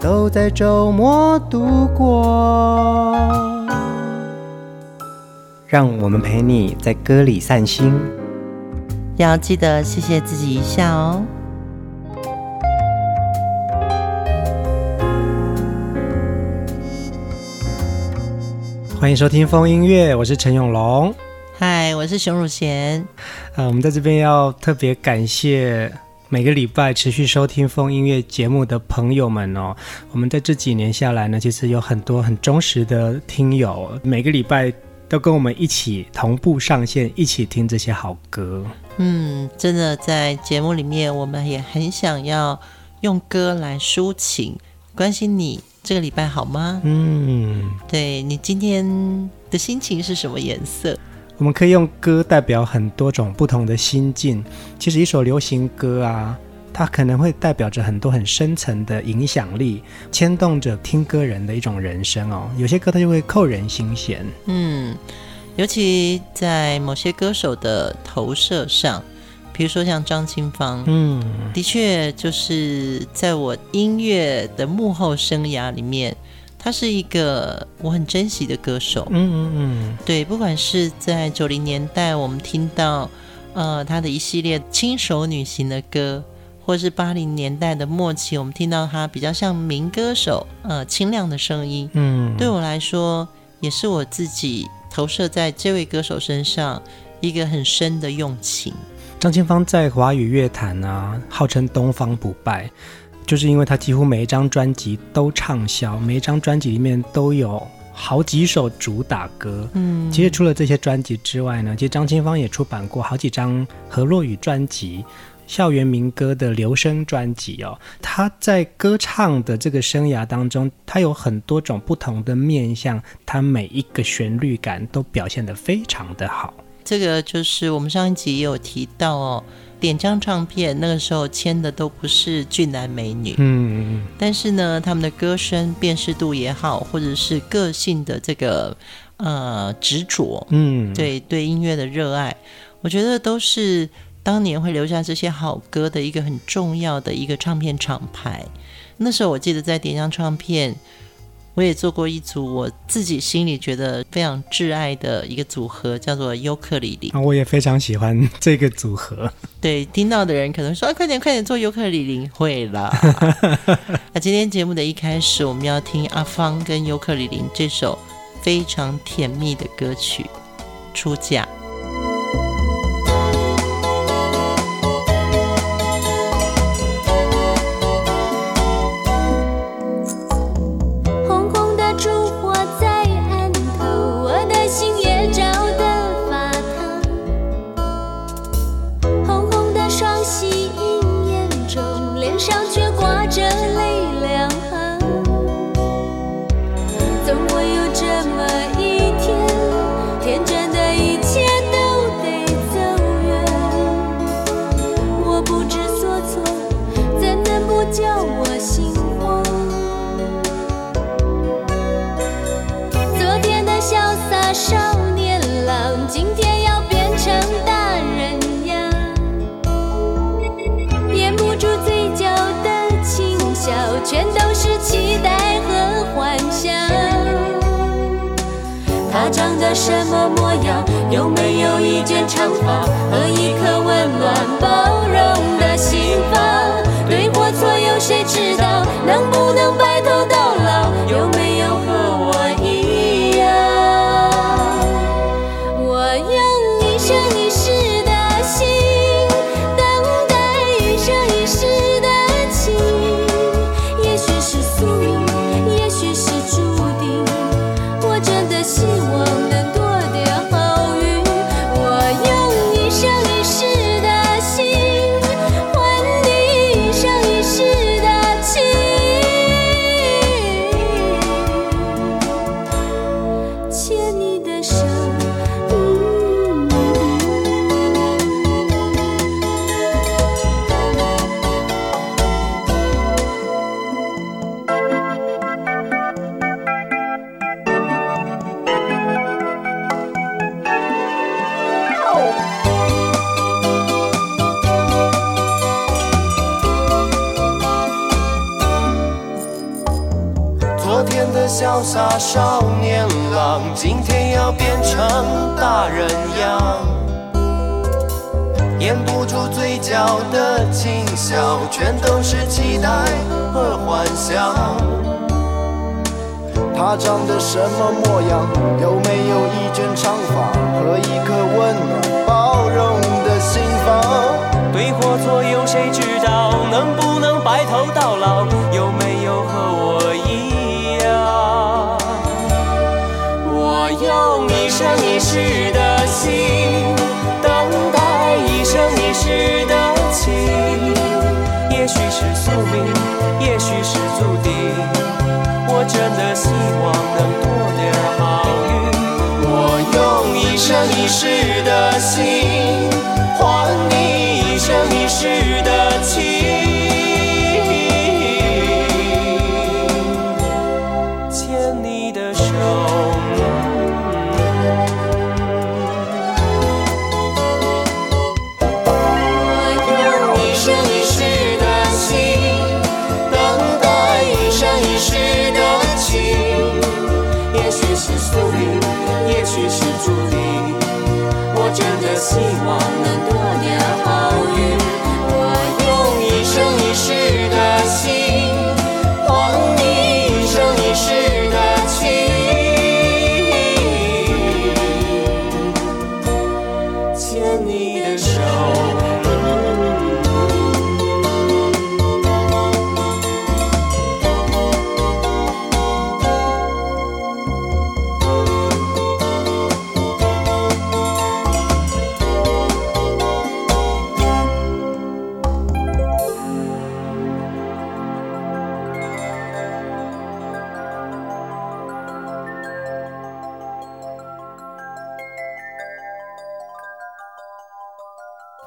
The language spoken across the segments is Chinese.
都在周末度过。让我们陪你在歌里散心，要记得谢谢自己一下哦。欢迎收听风音乐，我是陈永龙。嗨，我是熊汝贤。我们在这边要特别感谢每个礼拜持续收听风音乐节目的朋友们哦。我们在这几年下来呢，其实有很多很忠实的听友，每个礼拜都跟我们一起同步上线，一起听这些好歌。真的在节目里面，我们也很想要用歌来抒情，关心你这个礼拜好吗？对，你今天的心情是什么颜色？我们可以用歌代表很多种不同的心境。其实一首流行歌啊，它可能会代表着很多很深层的影响力，牵动着听歌人的一种人生哦。有些歌它就会扣人心弦。尤其在某些歌手的投射上，比如说像张清芳，的确就是在我音乐的幕后生涯里面，他是一个我很珍惜的歌手。对，不管是在90年代我们听到他的一系列轻熟女型的歌，或是80年代的末期我们听到他比较像民歌手清亮的声音。对我来说，也是我自己投射在这位歌手身上一个很深的用情。张清芳在华语乐坛啊，号称东方不败，就是因为她几乎每一张专辑都畅销，每一张专辑里面都有好几首主打歌。其实除了这些专辑之外呢，其实张清芳也出版过好几张河洛语专辑、校园民歌的留声专辑哦。她在歌唱的这个生涯当中，她有很多种不同的面向，她每一个旋律感都表现得非常的好。这个就是我们上一集也有提到哦，典江唱片那个时候签的都不是俊男美女，但是呢，他们的歌声辨识度也好，或者是个性的这个执着，对音乐的热爱，我觉得都是当年会留下这些好歌的一个很重要的一个唱片厂牌。那时候我记得在典江唱片，我也做过一组我自己心里觉得非常挚爱的一个组合，叫做尤克里里。我也非常喜欢这个组合。对，听到的人可能说快点快点做尤克里里，会啦。今天节目的一开始，我们要听阿芳跟尤克里里这首非常甜蜜的歌曲《出嫁》。什么模样？有没有一卷长发和一颗温暖包容的心房？对或错有谁知道？能不能白头到老？有没有和我一样？我用一生一世的心等待一生一世的情，也许是宿命，也许是注定。我真的希望。是的，天的潇洒少年郎，今天要变成大人样，掩不住嘴角的轻笑，全都是期待和幻想。他长得什么模样？有没有一卷长发和一颗温暖包容的心房？对或错有谁知道？能不能白头到老？有没有和我一样？我用一生一世的心，等待一生一世的情。也许是宿命，也许是注定。我真的希望能多点好运，我用一生一世的心换你一生一世的情，牵你的手。我用一生一世的心等待一生一世。也许是注定，我真的希望能多点好运。我用一生一世的心，换你一生一世的情，牵你的手。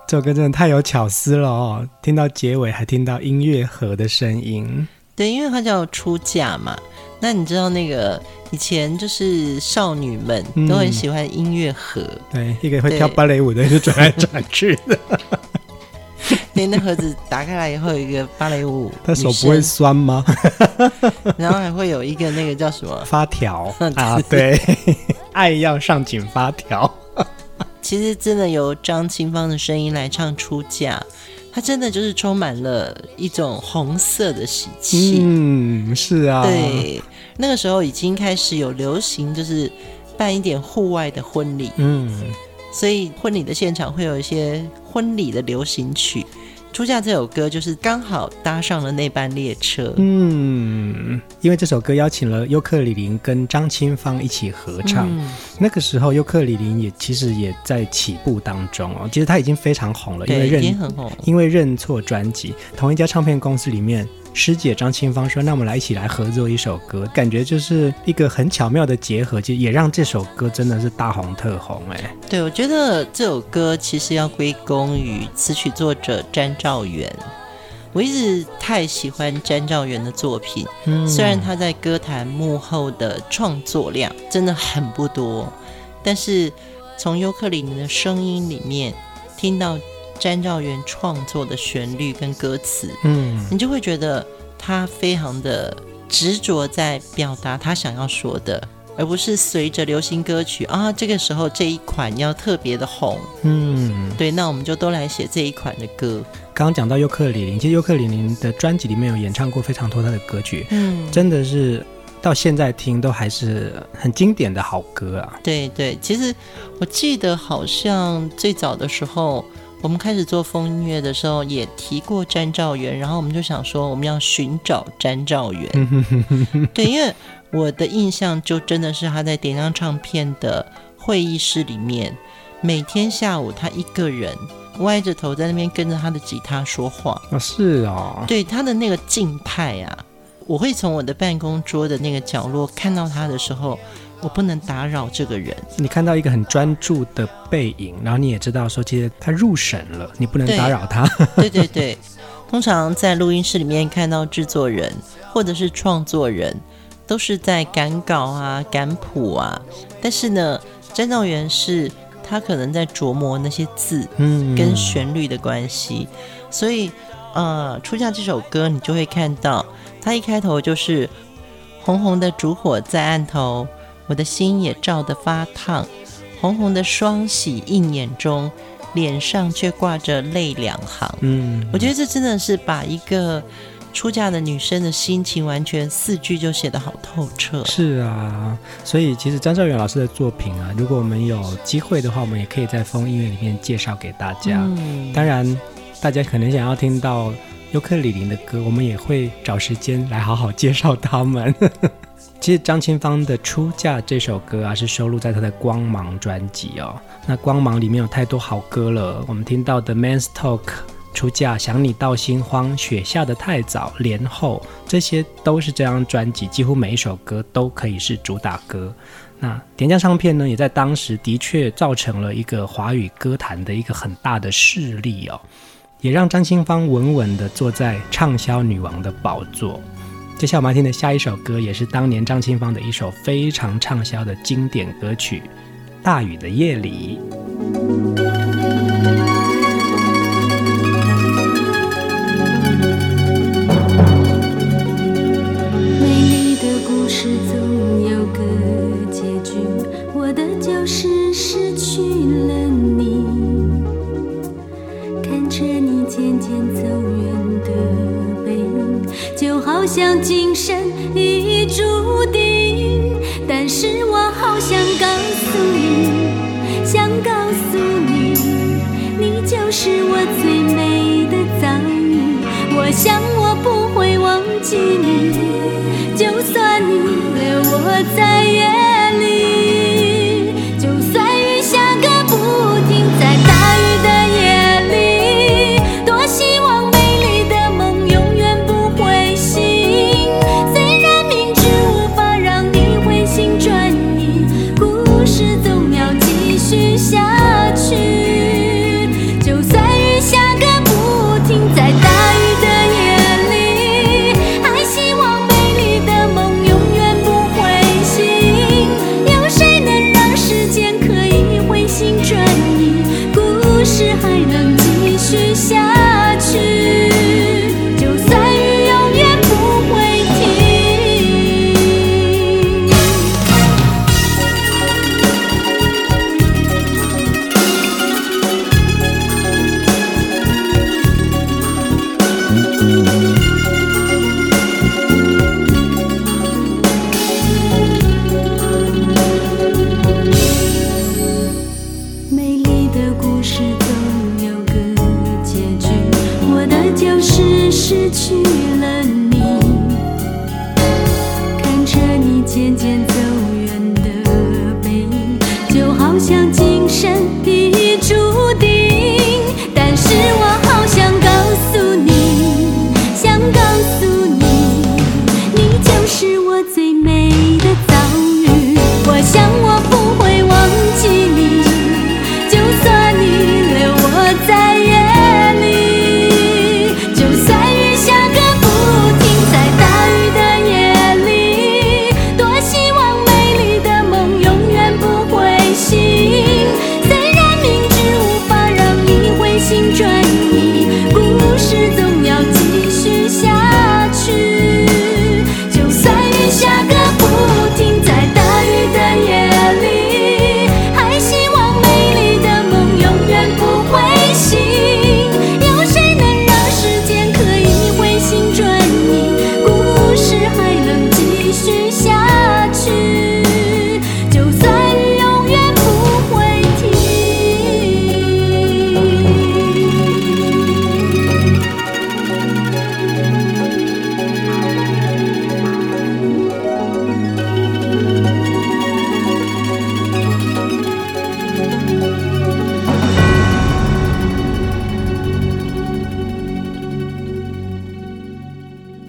这首歌真的太有巧思了哦！听到结尾还听到音乐盒的声音，对，因为它叫出嫁嘛。那你知道那个以前就是少女们都很喜欢音乐盒，对，一个会跳芭蕾舞的就转来转去的。对，那盒子打开来以后有一个芭蕾舞，她手不会酸吗？然后还会有一个那个叫什么发条啊？对，爱要上紧发条。其实真的由张清芳的声音来唱出嫁，它真的就是充满了一种红色的喜气。嗯，是啊，对，那个时候已经开始有流行就是办一点户外的婚礼，所以婚礼的现场会有一些婚礼的流行曲，出嫁这首歌就是刚好搭上了那班列车。嗯，因为这首歌邀请了尤克里林跟张清芳一起合唱，那个时候尤克里林也其实也在起步当中哦，其实他已经非常红了，因为认错专辑，同一家唱片公司里面，师姐张清芳说那我们一起来合作一首歌，感觉就是一个很巧妙的结合，其实也让这首歌真的是大红特红。对，我觉得这首歌其实要归功于词曲作者詹兆元，我一直太喜欢詹兆元的作品，虽然他在歌坛幕后的创作量真的很不多，但是从尤克里林的声音里面听到詹兆元创作的旋律跟歌词，你就会觉得他非常的执着在表达他想要说的，而不是随着流行歌曲啊，这个时候这一款要特别的红，对，那我们就都来写这一款的歌。刚刚讲到尤克里林，其实尤克里林的专辑里面有演唱过非常多他的歌曲，真的是到现在听都还是很经典的好歌啊。对对，其实我记得好像最早的时候我们开始做风音乐的时候也提过詹兆元，然后我们就想说我们要寻找詹兆元。对，因为我的印象就真的是他在点亮唱片的会议室里面，每天下午他一个人歪着头在那边跟着他的吉他说话。是啊，对，他的那个静态啊，我会从我的办公桌的那个角落看到他的时候，我不能打扰这个人。你看到一个很专注的背影，然后你也知道说其实他入神了，你不能打扰他。 对，通常在录音室里面看到制作人或者是创作人都是在赶稿啊赶谱啊，但是呢詹兆元是他可能在琢磨那些字跟旋律的关系，所以出嫁这首歌你就会看到他一开头就是红红的烛火在案头，我的心也照得发烫，红红的双喜映眼中，脸上却挂着泪两行。我觉得这真的是把一个出嫁的女生的心情完全4句就写得好透彻。是啊，所以其实张兆元老师的作品啊，如果我们有机会的话，我们也可以在风音乐里面介绍给大家。当然大家可能想要听到尤克里里的歌，我们也会找时间来好好介绍他们。其实张清芳的《出嫁》这首歌啊，是收录在她的《光芒》专辑哦。那《光芒》里面有太多好歌了，我们听到的《Man's Talk》、《出嫁》、《想你到心慌》、《雪下的太早》、《莲后》，这些都是这张专辑几乎每一首歌都可以是主打歌。那点将唱片呢，也在当时的确造成了一个华语歌坛的一个很大的势力哦，也让张清芳稳稳地坐在畅销女王的宝座。接下来我们听的下一首歌，也是当年张清芳的一首非常畅销的经典歌曲，《大雨的夜里》。美丽的故事总有个结局，我的就是失去了你，看着你渐渐走远的背影，就好像今生已注定。但是我好想告诉你，想告诉你，你就是我最美的遭遇。我想我不会忘记你，就算你留我在夜里，就算雨下个不停，在大雨的夜里，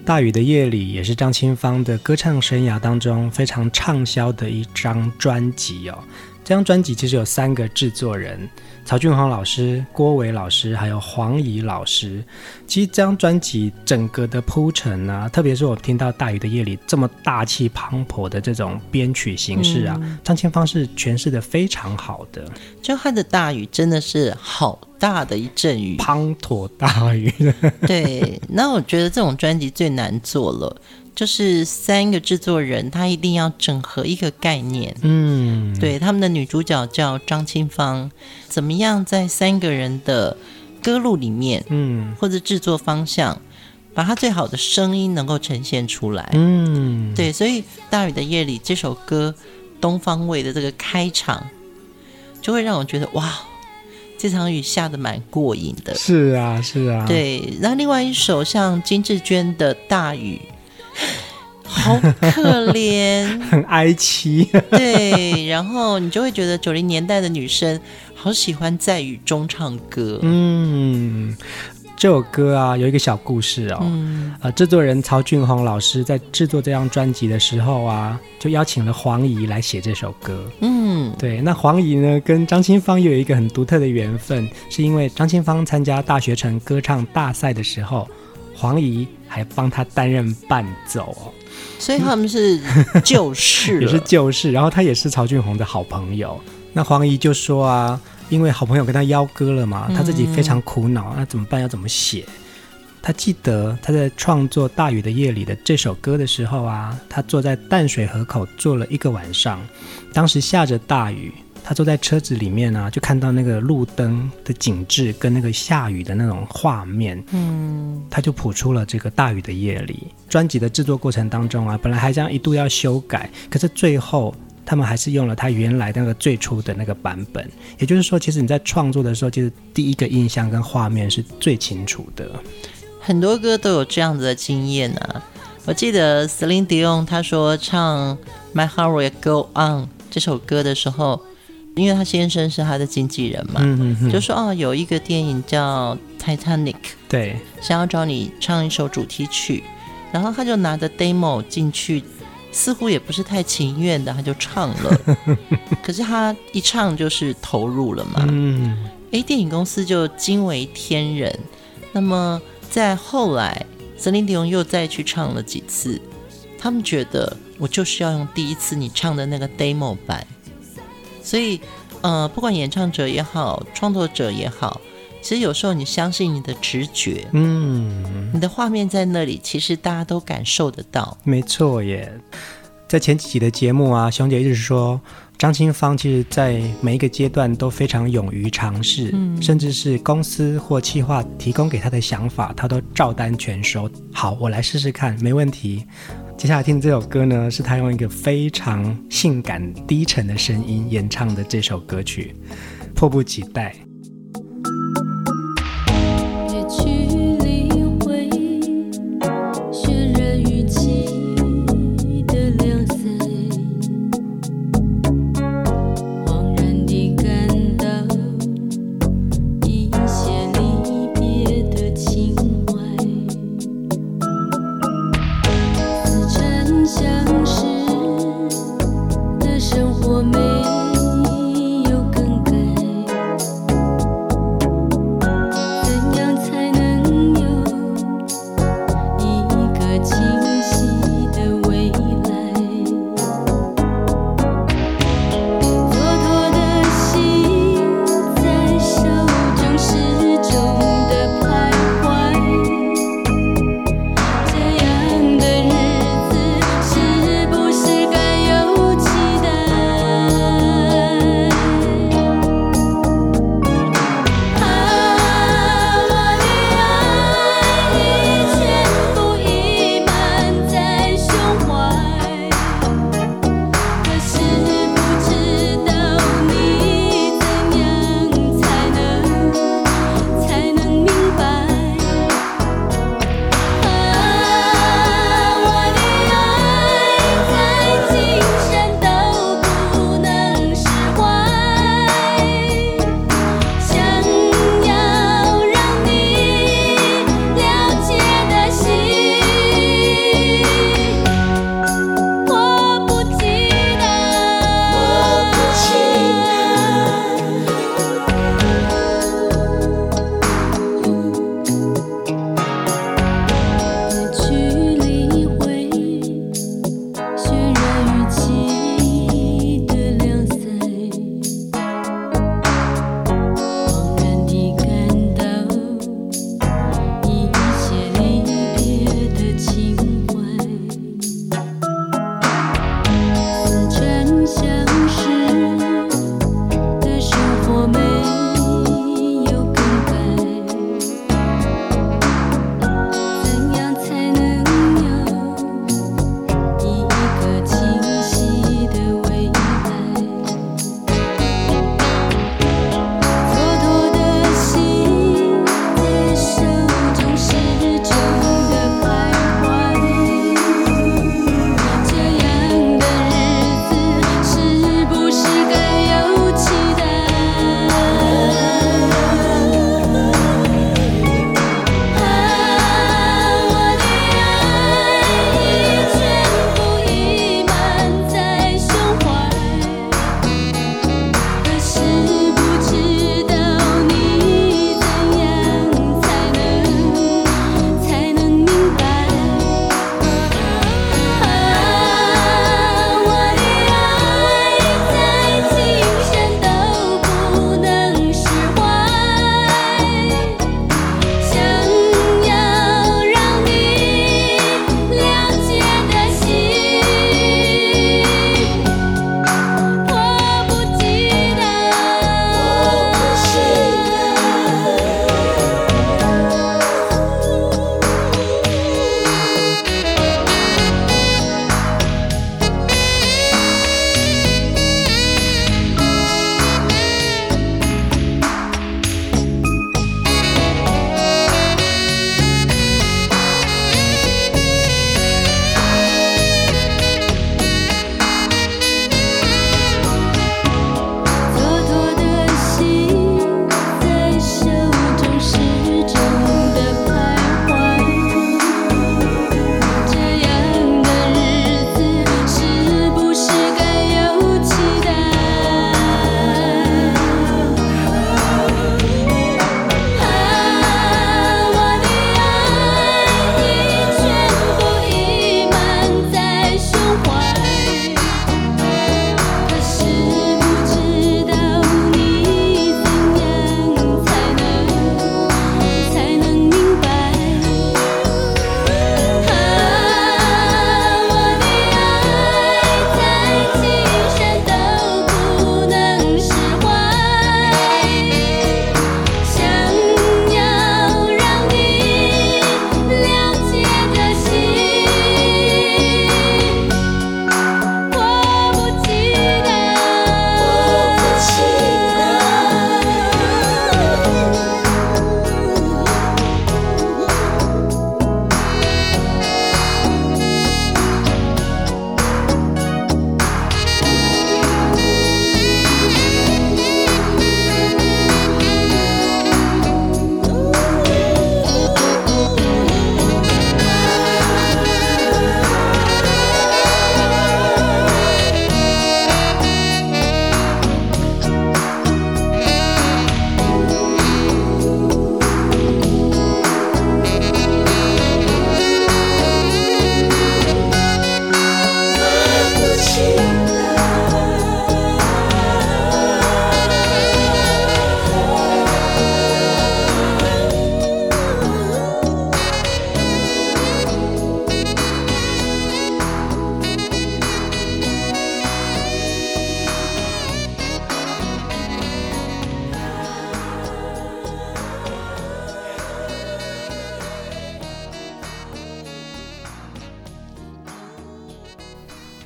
《大雨的夜里》也是张清芳的歌唱生涯当中非常畅销的一张专辑哦。这张专辑其实有3个制作人，曹俊宏老师、郭伟老师还有黄怡老师。其实这张专辑整个的铺陈啊，特别是我听到《大雨的夜里》这么大气磅礴的这种编曲形式啊，张清芳是诠释的非常好的。就他的大雨真的是好大的一阵雨，滂沱大雨。对，那我觉得这种专辑最难做了，就是三个制作人他一定要整合一个概念，嗯，对，他们的女主角叫张清芳，怎么样在三个人的歌路里面，嗯，或者制作方向把他最好的声音能够呈现出来，嗯，对，所以大雨的夜里这首歌东方卫的这个开场就会让我觉得哇，这场雨下得蛮过瘾的。是啊是啊，对。那另外一首像金志娟的大雨，好可怜很哀凄对，然后你就会觉得90年代的女生好喜欢在雨中唱歌。嗯，这首歌啊有一个小故事哦，制作人曹俊宏老师在制作这张专辑的时候啊，就邀请了黄怡来写这首歌。嗯，对，那黄怡呢跟张清芳又有一个很独特的缘分，是因为张清芳参加大学城歌唱大赛的时候，黄怡还帮他担任伴奏哦，所以他们是旧识也是旧识，然后他也是曹俊宏的好朋友。那黄怡就说啊，因为好朋友跟他邀歌了嘛，他自己非常苦恼，那怎么办，要怎么写。他记得他在创作大雨的夜里的这首歌的时候啊，他坐在淡水河口坐了一个晚上，当时下着大雨，他坐在车子里面啊，就看到那个路灯的景致跟那个下雨的那种画面，嗯，他就谱出了这个大雨的夜里。专辑的制作过程当中啊，本来还这样一度要修改，可是最后他们还是用了他原来那个最初的那个版本。也就是说，其实你在创作的时候，其实第一个印象跟画面是最清楚的。很多歌都有这样子的经验啊。我记得 Celine Dion 他说唱 My Heart Will Go On 这首歌的时候，因为他先生是他的经纪人嘛，就说哦，有一个电影叫 Titanic， 对，想要找你唱一首主题曲，然后他就拿着 demo 进去，似乎也不是太情愿的，他就唱了可是他一唱就是投入了嘛，电影公司就惊为天人。那么在后来 Celine Dion 又再去唱了几次，他们觉得我就是要用第一次你唱的那个 demo 版。所以不管演唱者也好，创作者也好，其实有时候你相信你的直觉，你的画面在那里，其实大家都感受得到。没错耶。在前几集的节目啊，熊姐一直说张清芳其实在每一个阶段都非常勇于尝试，甚至是公司或企划提供给她的想法，她都照单全收。好，我来试试看，没问题。接下来听这首歌呢，是她用一个非常性感低沉的声音演唱的这首歌曲，迫不及待。生活没有更改。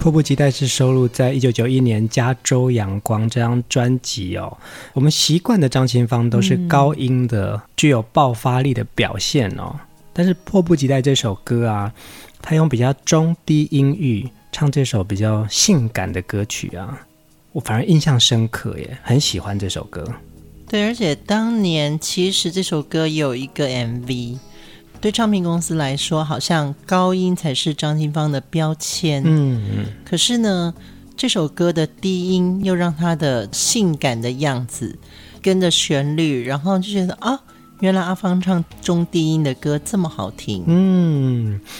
迫不及待是收录在1991年加州阳光这张专辑哦。我们习惯的张清芳都是高音的具有爆发力的表现哦，但是迫不及待这首歌啊，他用比较中低音域唱这首比较性感的歌曲啊，我反而印象深刻耶，很喜欢这首歌。对，而且当年其实这首歌有一个 MV， 对唱片公司来说好像高音才是张清芳的标签，可是呢这首歌的低音又让她的性感的样子跟着旋律，然后就觉得啊，原来阿芳唱中低音的歌这么好听。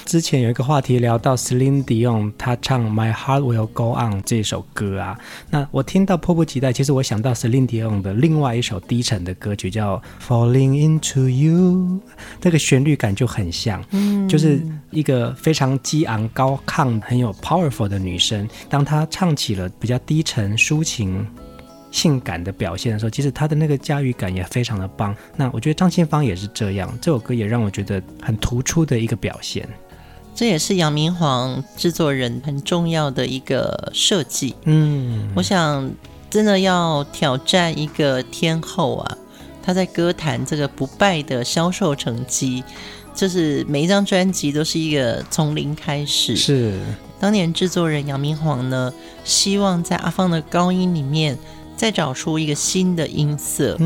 之前有一个话题聊到 Celine Dion 她唱 My Heart Will Go On 这首歌啊，那我听到迫不及待，其实我想到 Celine Dion 的另外一首低沉的歌曲叫 Falling Into You， 那个旋律感就很像，就是一个非常激昂高亢很有 powerful 的女生，当她唱起了比较低沉抒情性感的表现的时候，其实他的那个驾驭感也非常的棒。那我觉得张清芳也是这样，这首歌也让我觉得很突出的一个表现。这也是杨明煌制作人很重要的一个设计。我想真的要挑战一个天后啊，他在歌坛这个不败的销售成绩，就是每一张专辑都是一个从零开始。是，当年制作人杨明煌呢，希望在阿芳的高音里面再找出一个新的音色。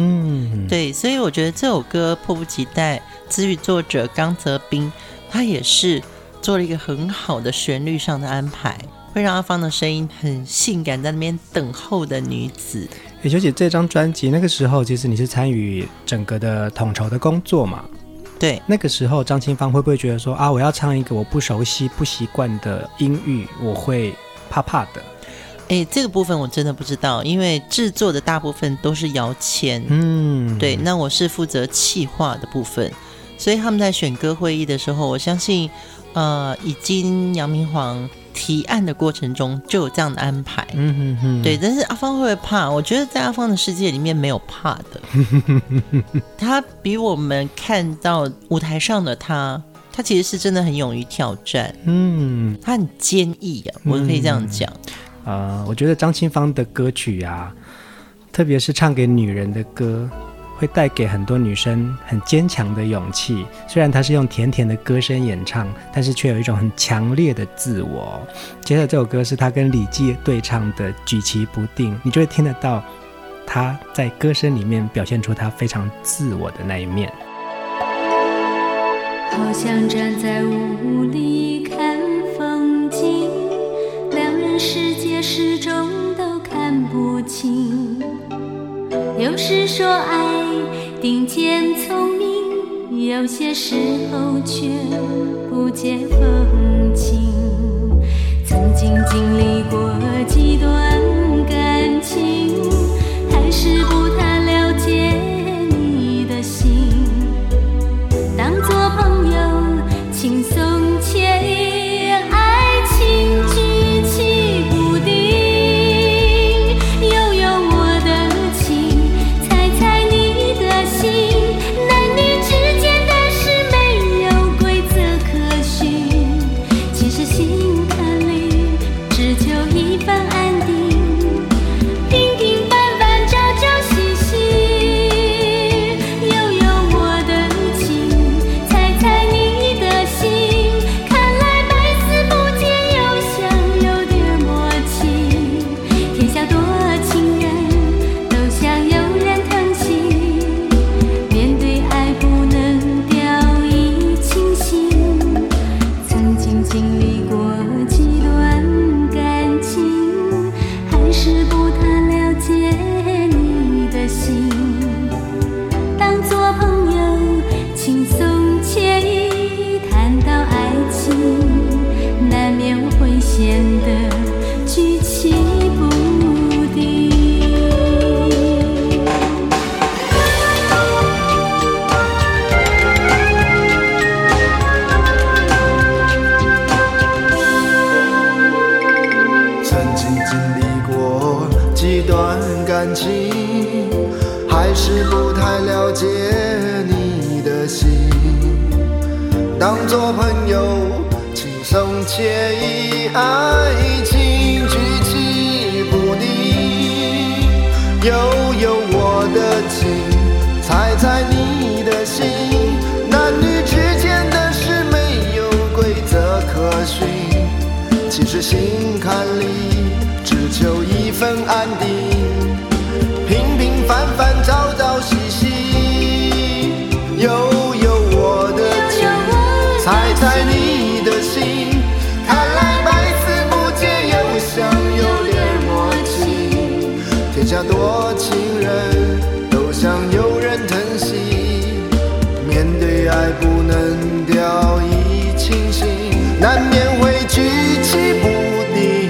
对，所以我觉得这首歌迫不及待，词语作者刚泽斌他也是做了一个很好的旋律上的安排，会让阿芳的声音很性感，在那边等候的女子。小姐，这张专辑那个时候其实你是参与整个的统筹的工作嘛？对，那个时候张清芳会不会觉得说啊，我要唱一个我不熟悉不习惯的音域，我会怕怕的？这个部分我真的不知道，因为制作的大部分都是姚谦，对，那我是负责企划的部分，所以他们在选歌会议的时候，我相信已经杨明煌提案的过程中就有这样的安排。对，但是阿芳会不会怕？我觉得在阿芳的世界里面没有怕的，他比我们看到舞台上的他其实是真的很勇于挑战，他很坚毅啊，我可以这样讲。我觉得张清芳的歌曲啊，特别是唱给女人的歌，会带给很多女生很坚强的勇气。虽然她是用甜甜的歌声演唱，但是却有一种很强烈的自我。接着这首歌是她跟李记对唱的《举棋不定》，你就会听得到她在歌声里面表现出她非常自我的那一面。好像站在雾里看风景，两人世界始终都看不清，有时说爱顶尖聪明，有些时候却不解风情。曾经经历过几段感情，还是不太了解你的心，当作朋友轻松惬意，爱情举棋不定，悠悠我的情，猜猜你的心，男女之间的事没有规则可循，其实心坎里只求一份安定，平平凡凡朝朝夕夕，悠悠我的情，猜猜你的心，看来百思不解，又想有点默契，天下多情人，都想有人疼惜，面对爱不能掉以轻心。曾经经历过几段感情，还是不太了解你的心，当作朋友轻松惬意，谈到爱情难免会显得举棋不定。曾经经历过几段感情，还是不太了解你的心，当作朋友轻松惬写意爱情举棋不定，悠悠我的情，猜猜你的心，男女之间的事没有规则可循，其实心坎里只求一份安定，平平凡凡朝朝夕夕，悠悠我的情，猜猜你的心，看来百思不解，又想有点默契，天下多情人都想有人疼惜，面对爱不能掉以轻心，难免会举棋不定。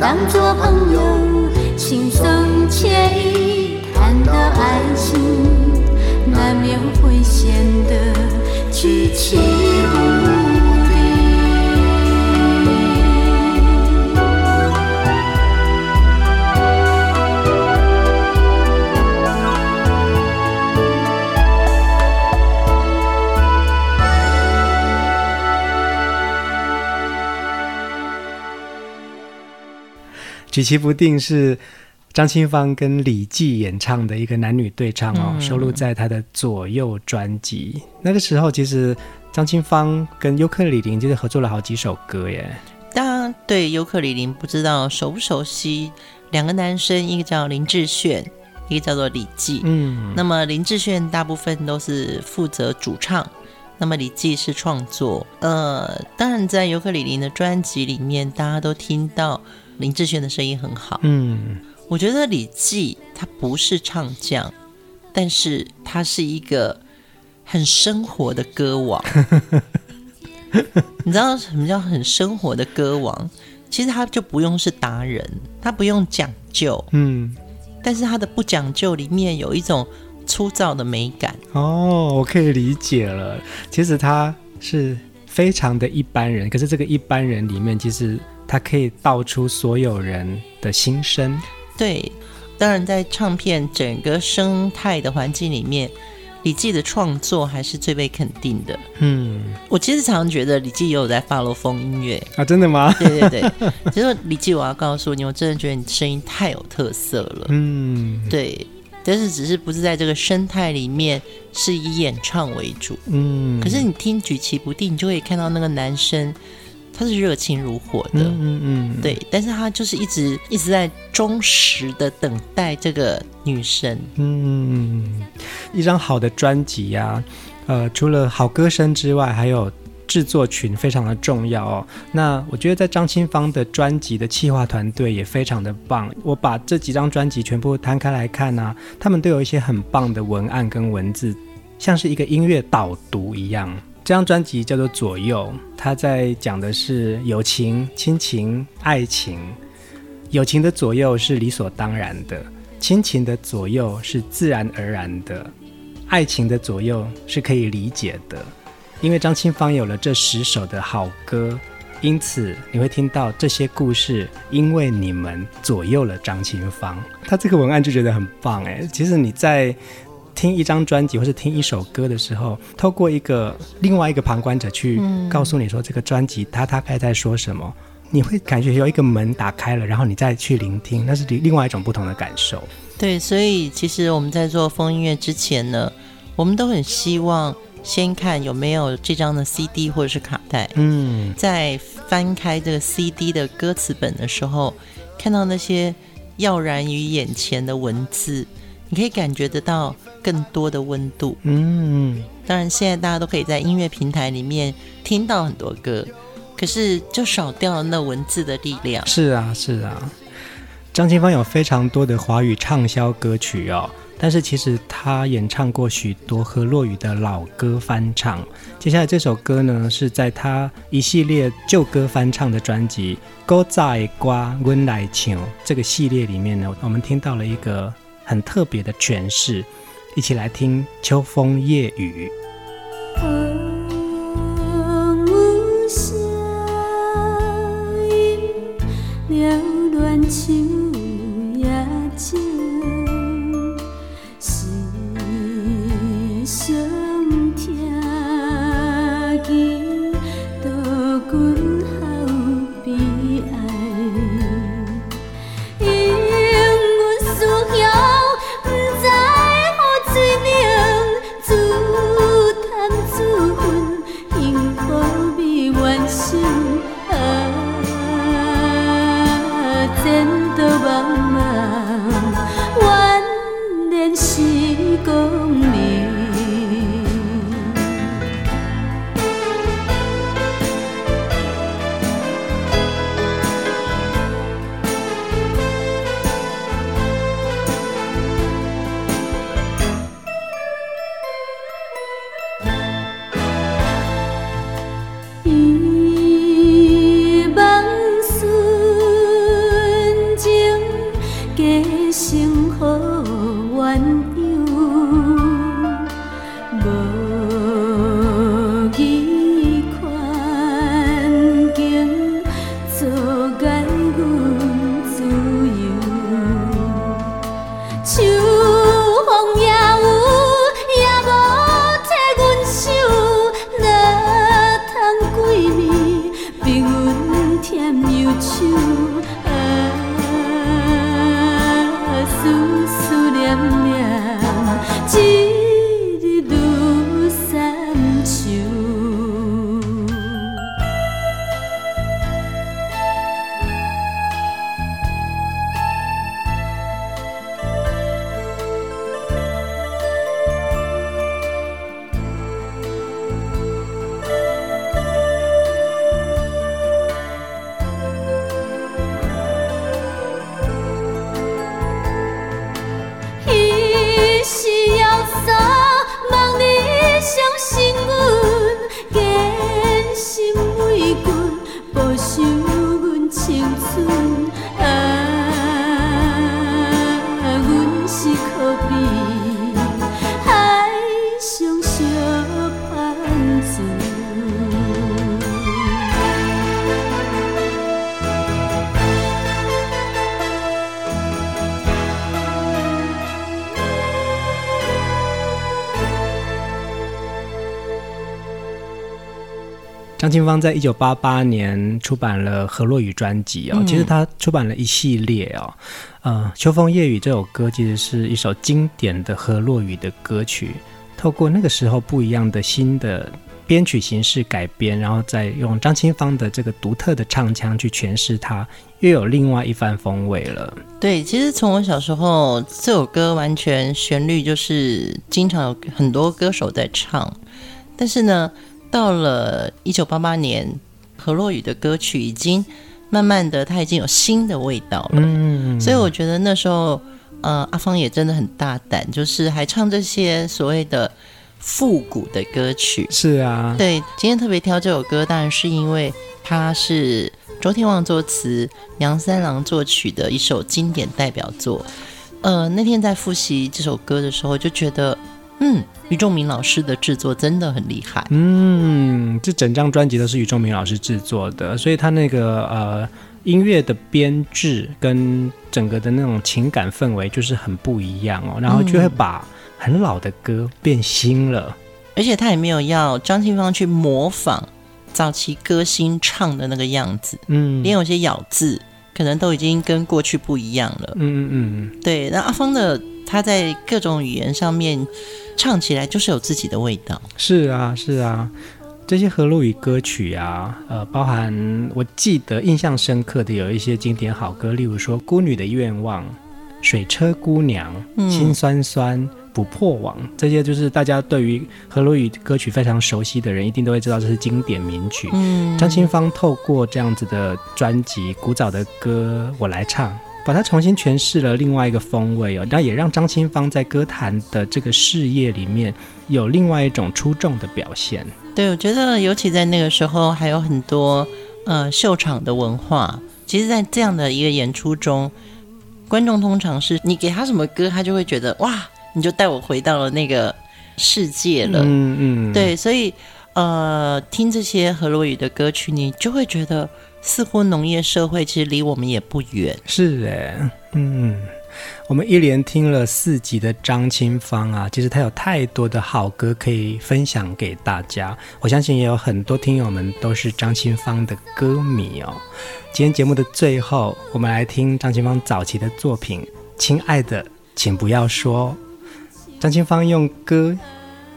当作朋友，轻松惬意，谈到爱情，难免会显得举棋不举棋不定是张清芳跟李骥演唱的一个男女对唱哦，收录在他的左右专辑。那个时候其实张清芳跟尤克里林就是合作了好几首歌耶。大家对尤克里林不知道熟不熟悉，两个男生，一个叫林志炫，一个叫做李骥。那么林志炫大部分都是负责主唱，那么李骥是创作。当然在尤克里林的专辑里面，大家都听到林志炫的声音很好。我觉得李骥他不是唱将，但是他是一个很生活的歌王。你知道什么叫很生活的歌王？其实他就不用是达人，他不用讲究，但是他的不讲究里面有一种粗糙的美感。哦，我可以理解了。其实他是非常的一般人，可是这个一般人里面，其实他可以道出所有人的心声。对，当然在唱片整个生态的环境里面，李骥的创作还是最被肯定的。我其实常常觉得李骥也有在 follow 风音乐啊。真的吗？对对对。其实李骥，我要告诉你，我真的觉得你声音太有特色了。对，但是只是不是在这个生态里面是以演唱为主。可是你听举棋不定，你就可以看到那个男生他是热情如火的。对，但是他就是一直在忠实的等待这个女生。一张好的专辑啊，除了好歌声之外，还有制作群非常的重要哦。那我觉得在张清芳的专辑的企划团队也非常的棒，我把这几张专辑全部摊开来看啊，他们都有一些很棒的文案跟文字，像是一个音乐导读一样。这张专辑叫做左右，它在讲的是友情、亲情、爱情。友情的左右是理所当然的，亲情的左右是自然而然的，爱情的左右是可以理解的。因为张清芳有了这10首的好歌，因此你会听到这些故事因为你们左右了张清芳。他这个文案就觉得很棒耶。其实你在听一张专辑或是听一首歌的时候，透过一个另外一个旁观者去告诉你说这个专辑它大概在说什么，你会感觉有一个门打开了，然后你再去聆听，那是另外一种不同的感受。对，所以其实我们在做风音乐之前呢，我们都很希望先看有没有这张的 CD 或者是卡带。在翻开这个 CD 的歌词本的时候，看到那些耀然于眼前的文字，你可以感觉得到更多的温度。嗯，当然现在大家都可以在音乐平台里面听到很多歌，可是就少掉了那文字的力量。是啊是啊，张清芳有非常多的华语畅销歌曲哦，但是其实他演唱过许多河洛语的老歌翻唱。接下来这首歌呢，是在他一系列旧歌翻唱的专辑《古早的歌阮来唱》这个系列里面呢，我们听到了一个很特别的诠释，一起来听《秋风夜雨》。张清芳在1988年出版了河洛语专辑哦，其实他出版了一系列哦，秋风夜雨这首歌其实是一首经典的河洛语的歌曲，透过那个时候不一样的新的编曲形式改编，然后再用张清芳的这个独特的唱腔去诠释它，又有另外一番风味了。对，其实从我小时候，这首歌完全旋律就是经常有很多歌手在唱，但是呢到了1988年，河洛语的歌曲已经慢慢的，它已经有新的味道了。嗯，所以我觉得那时候，阿芳也真的很大胆，就是还唱这些所谓的复古的歌曲。是啊，对，今天特别挑这首歌，当然是因为它是周天旺作词，杨三郎作曲的一首经典代表作。那天在复习这首歌的时候，就觉得，余仲明老师的制作真的很厉害。这整张专辑都是余仲明老师制作的，所以他那个音乐的编制跟整个的那种情感氛围就是很不一样哦，然后就会把很老的歌变新了，而且他也没有要张清芳去模仿早期歌星唱的那个样子，连有些咬字可能都已经跟过去不一样了。对，那阿芳的他在各种语言上面唱起来就是有自己的味道。是啊是啊，这些河洛语歌曲啊，包含我记得印象深刻的有一些经典好歌，例如说《孤女的愿望》、《水车姑娘》、《心酸酸》、《不破网》，这些就是大家对于河洛语歌曲非常熟悉的人一定都会知道这是经典名曲。张清芳透过这样子的专辑《古早的歌我来唱》，把它重新诠释了另外一个风味，那也让张清芳在歌坛的这个事业里面有另外一种出众的表现。对，我觉得尤其在那个时候还有很多秀场的文化，其实在这样的一个演出中，观众通常是你给他什么歌他就会觉得哇，你就带我回到了那个世界了。对，所以听这些河洛语的歌曲，你就会觉得似乎农业社会其实离我们也不远。是耶，我们一连听了4集的张清芳啊，其实她有太多的好歌可以分享给大家，我相信也有很多听友们都是张清芳的歌迷哦。今天节目的最后，我们来听张清芳早期的作品《亲爱的，请不要说》。张清芳用歌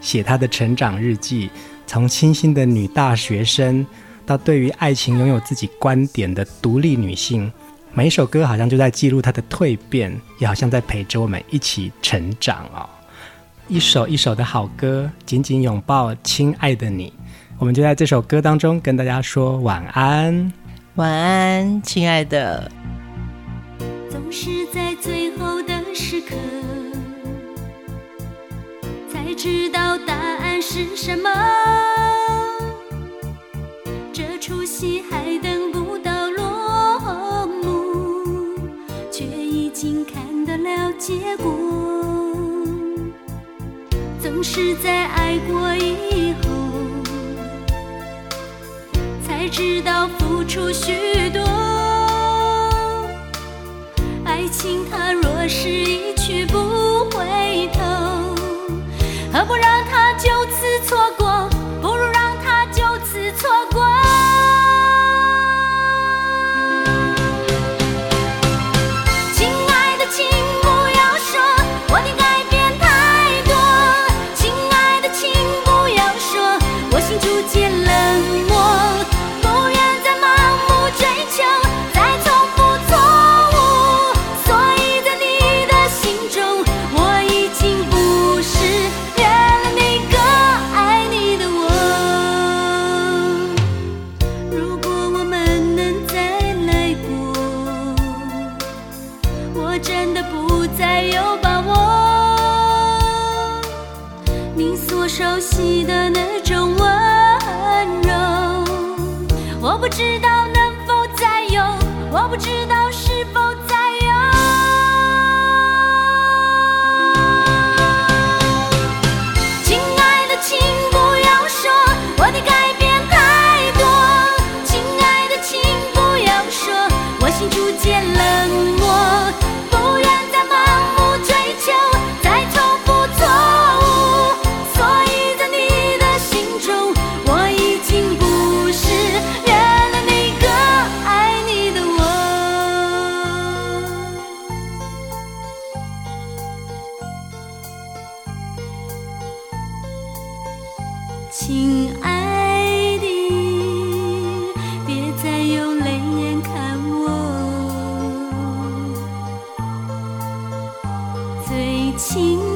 写她的成长日记，从清新的女大学生到对于爱情拥有自己观点的独立女性，每一首歌好像就在记录她的蜕变，也好像在陪着我们一起成长哦。一首一首的好歌，紧紧拥抱亲爱的你。我们就在这首歌当中跟大家说晚安。晚安，亲爱的。总是在最后的时刻才知道答案是什么，这出戏还等不到落幕，却已经看得了结果。总是在爱过以后才知道付出许多，爱情它若是一去不回头，何不让它就此错过，不如让它就此错过。亲